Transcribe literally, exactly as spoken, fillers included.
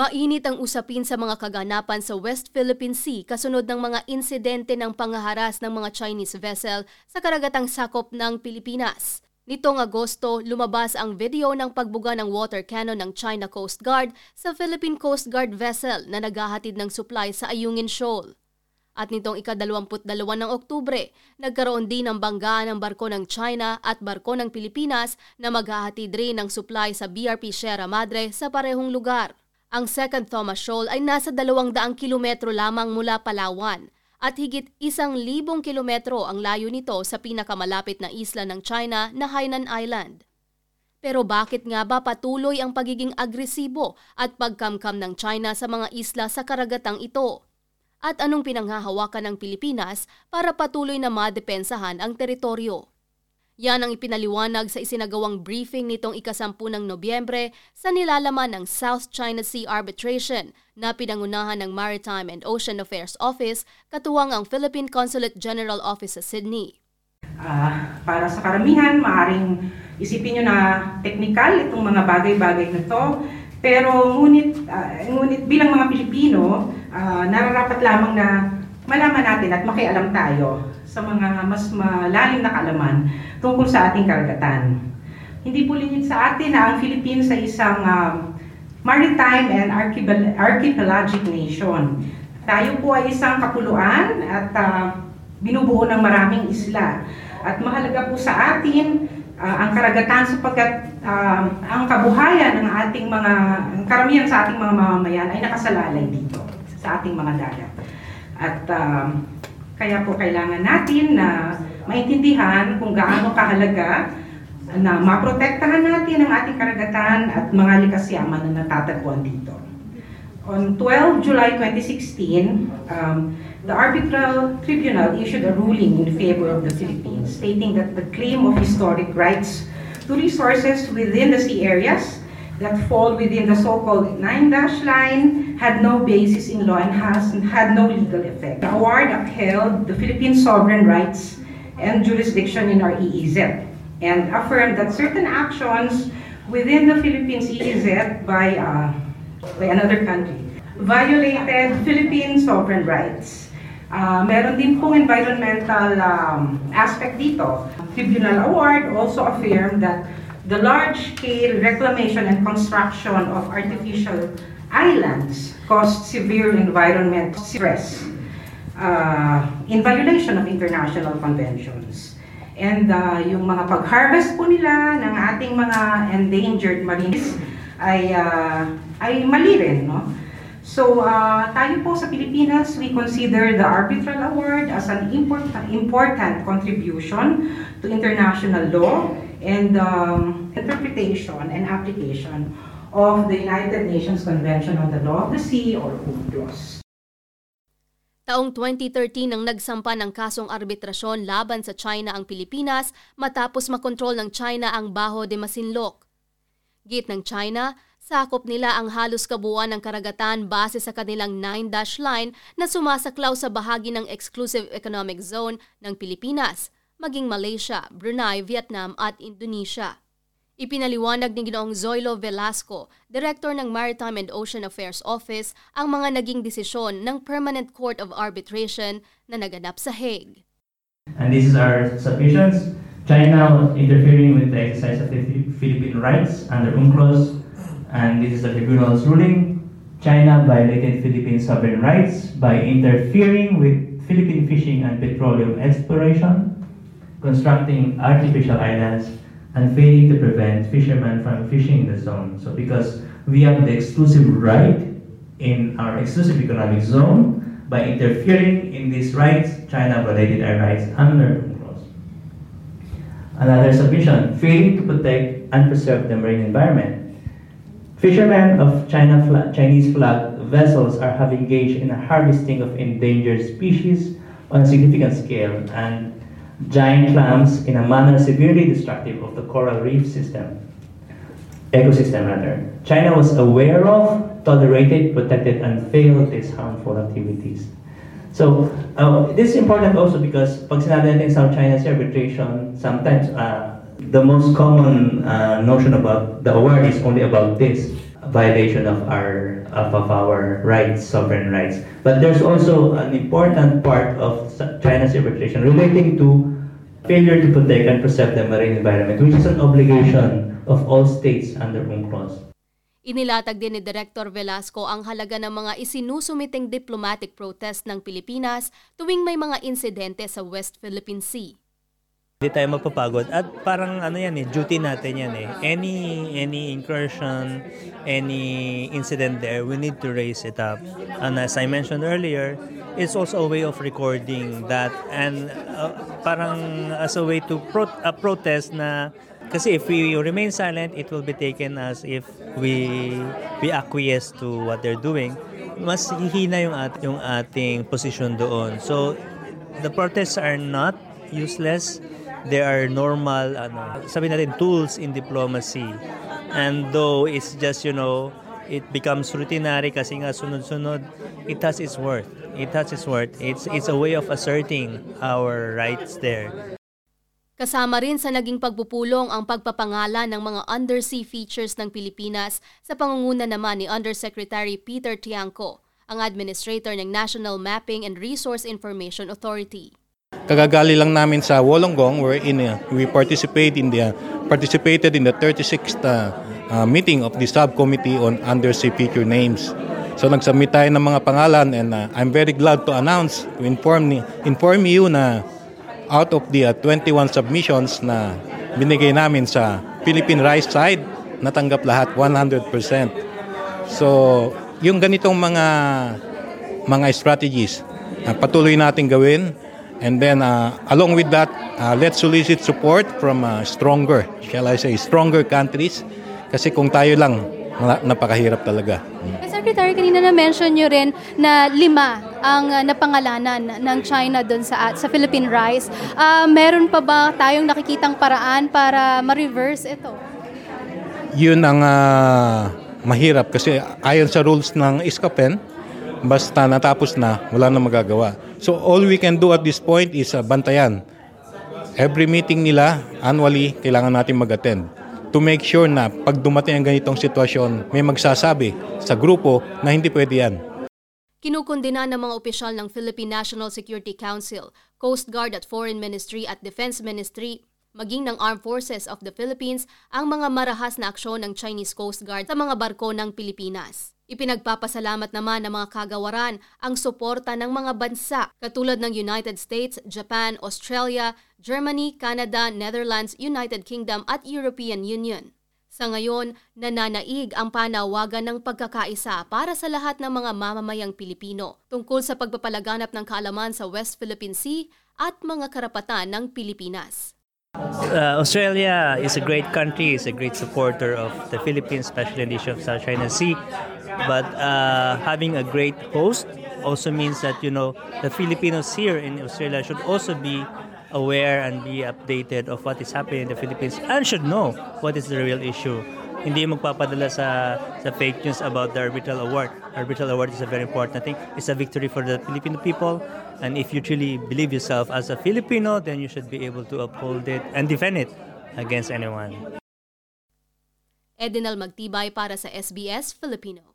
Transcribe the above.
Mainit ang usapin sa mga kaganapan sa West Philippine Sea kasunod ng mga insidente ng panghaharas ng mga Chinese vessel sa karagatang sakop ng Pilipinas. Nitong Agosto, lumabas ang video ng pagbuga ng water cannon ng China Coast Guard sa Philippine Coast Guard vessel na naghahatid ng supply sa Ayungin Shoal. At nitong ikadalawamput dalawa ng Oktubre, nagkaroon din ng banggaan ng barko ng China at barko ng Pilipinas na maghahatid rin ng supply sa B R P Sierra Madre sa parehong lugar. Ang Second Thomas Shoal ay nasa dalawang daang kilometro lamang mula Palawan at higit isang libong kilometro ang layo nito sa pinakamalapit na isla ng China na Hainan Island. Pero bakit nga ba patuloy ang pagiging agresibo at pagkamkam ng China sa mga isla sa karagatang ito? At anong pinanghahawakan ng Pilipinas para patuloy na madepensahan ang teritoryo? Yan ang ipinaliwanag sa isinagawang briefing nitong ikasampu ng Nobyembre sa nilalaman ng South China Sea Arbitration na pinangunahan ng Maritime and Ocean Affairs Office katuwang ang Philippine Consulate General Office sa Sydney. Uh, para sa karamihan, maaaring isipin nyo na teknikal itong mga bagay-bagay na to. Pero ngunit, uh, ngunit bilang mga Pilipino, uh, nararapat lamang na malaman natin at makialam tayo sa mga mas malalim na kaalaman tungkol sa ating karagatan. Hindi po lingid sa atin na ang Philippines ay isang um, maritime and archipel- archipelagic nation. Tayo po ay isang kapuluan at uh, binubuo ng maraming isla. At mahalaga po sa atin uh, ang karagatan sapagkat uh, ang kabuhayan ng ating mga, karamihan sa ating mga mamamayan ay nakasalalay dito sa ating mga dagat. At um, kaya po kailangan natin na maintindihan kung gaano kahalaga na maprotektahan natin ang ating karagatan at mga likas-yaman na natatagpuan dito. On twelfth of July twenty sixteen, um, the Arbitral Tribunal issued a ruling in favor of the Philippines, stating that the claim of historic rights to resources within the sea areas that fall within the so-called nine dash line had no basis in law and has had no legal effect. The award upheld the Philippine sovereign rights and jurisdiction in our E E Z and affirmed that certain actions within the Philippines E E Z by, uh, by another country violated Philippine sovereign rights. Uh, meron din pong environmental um, aspect dito. Tribunal Award also affirmed that the large-scale reclamation and construction of artificial islands caused severe environmental stress uh, in violation of international conventions. And uh, yung mga pag-harvest po nila ng ating mga endangered marines ay, uh, ay mali rin, no? So, uh, tayo po sa Pilipinas, we consider the Arbitral Award as an important, important contribution to international law and um, interpretation and application of the United Nations Convention on the Law of the Sea or UNCLOS. Taong twenty thirteen nang nagsampa ng kasong arbitrasyon laban sa China ang Pilipinas matapos makontrol ng China ang Bajo de Masinloc. Git ng China, sakop nila ang halos kabuuan ng karagatan base sa kanilang nine dash line na sumasaklaw sa bahagi ng Exclusive Economic Zone ng Pilipinas, maging Malaysia, Brunei, Vietnam at Indonesia. Ipinaliwanag ni Ginoong Zoilo Velasco, Director ng Maritime and Ocean Affairs Office, ang mga naging desisyon ng Permanent Court of Arbitration na naganap sa Hague. And this is our submissions. China was interfering with the exercise of the Philippine rights under UNCLOS, and this is the tribunal's ruling. China violated Philippine sovereign rights by interfering with Philippine fishing and petroleum exploration, constructing artificial islands, and failing to prevent fishermen from fishing in the zone. So because we have the exclusive right in our exclusive economic zone, by interfering in these rights, China violated our rights under UNCLOS. Another submission, failing to protect and preserve the marine environment. Fishermen of China flag, Chinese flag vessels are have engaged in the harvesting of endangered species on a significant scale and giant clams in a manner severely destructive of the coral reef system, ecosystem rather. China was aware of, tolerated, protected, and failed these harmful activities. So uh, this is important also because pag sinabi natin South China Sea arbitration, sometimes uh, the most common uh, notion about the award is only about this. violation of our of, of our rights, sovereign rights. But there's also an important part of China's arbitration relating to failure to protect and preserve the marine environment, which is an obligation of all states under UNCLOS. Inilatag din ni Director Velasco ang halaga ng mga isinusumiting diplomatic protest ng Pilipinas tuwing may mga insidente sa West Philippine Sea. Hindi tayo mapapagod at parang ano yan eh, duty natin yan eh. Any, any incursion, any incident there, we need to raise it up. And as I mentioned earlier, it's also a way of recording that and uh, parang as a way to pro- uh, protest na. Kasi if we remain silent, it will be taken as if we we acquiesce to what they're doing. Mas hihina yung, at, yung ating position doon. So the protests are not useless. They are normal, ano, sabi natin, tools in diplomacy. And though it's just, you know, it becomes routinary kasi nga sunod-sunod, it has its worth. It has its worth. It's, it's a way of asserting our rights there. Kasama rin sa naging pagpupulong ang pagpapangalan ng mga undersea features ng Pilipinas sa pangunguna naman ni Undersecretary Peter Tiangco, ang administrator ng National Mapping and Resource Information Authority. Kagagali lang namin sa Wollongong wherein uh, we participate in the, uh, participated in the thirty-sixth uh, uh, meeting of the Subcommittee on Undersea Feature Names. So nagsubmit tayo ng mga pangalan and uh, I'm very glad to announce, to inform, ni, inform you na out of the uh, twenty-one submissions na binigay namin sa Philippine Rise side, natanggap lahat one hundred percent. So, yung ganitong mga mga strategies, uh, patuloy natin gawin. And then, uh, along with that, uh, let's solicit support from uh, stronger, shall I say, stronger countries. Kasi kung tayo lang, napakahirap talaga. Secretary, kanina na-mention nyo rin na lima ang uh, napangalanan ng China doon sa, sa Philippine Rise. Uh, meron pa ba tayong nakikitang paraan para ma-reverse ito? Yun ang uh, mahirap kasi ayon sa rules ng ISKOPEN, basta natapos na, wala na magagawa. So all we can do at this point is uh, bantayan. Every meeting nila, annually, kailangan natin mag-attend. To make sure na pag dumating ang ganitong sitwasyon, may magsasabi sa grupo na hindi pwede yan. Kinukundina ng mga opisyal ng Philippine National Security Council, Coast Guard at Foreign Ministry at Defense Ministry, maging ng Armed Forces of the Philippines ang mga marahas na aksyon ng Chinese Coast Guard sa mga barko ng Pilipinas. Ipinagpapasalamat naman ng mga kagawaran ang suporta ng mga bansa katulad ng United States, Japan, Australia, Germany, Canada, Netherlands, United Kingdom at European Union. Sa ngayon, nananaig ang panawagan ng pagkakaisa para sa lahat ng mga mamamayang Pilipino tungkol sa pagpapalaganap ng kaalaman sa West Philippine Sea at mga karapatan ng Pilipinas. Uh, Australia is a great country, is a great supporter of the Philippines, especially in the issue of South China Sea. But uh, having a great host also means that, you know, the Filipinos here in Australia should also be aware and be updated of what is happening in the Philippines and should know what is the real issue. Hindi magpapadala sa, sa fake news about the Arbitral Award. Arbitral Award is a very important thing. It's a victory for the Filipino people. And if you truly believe yourself as a Filipino, then you should be able to uphold it and defend it against anyone. Edinal Magtibay para sa S B S Filipino.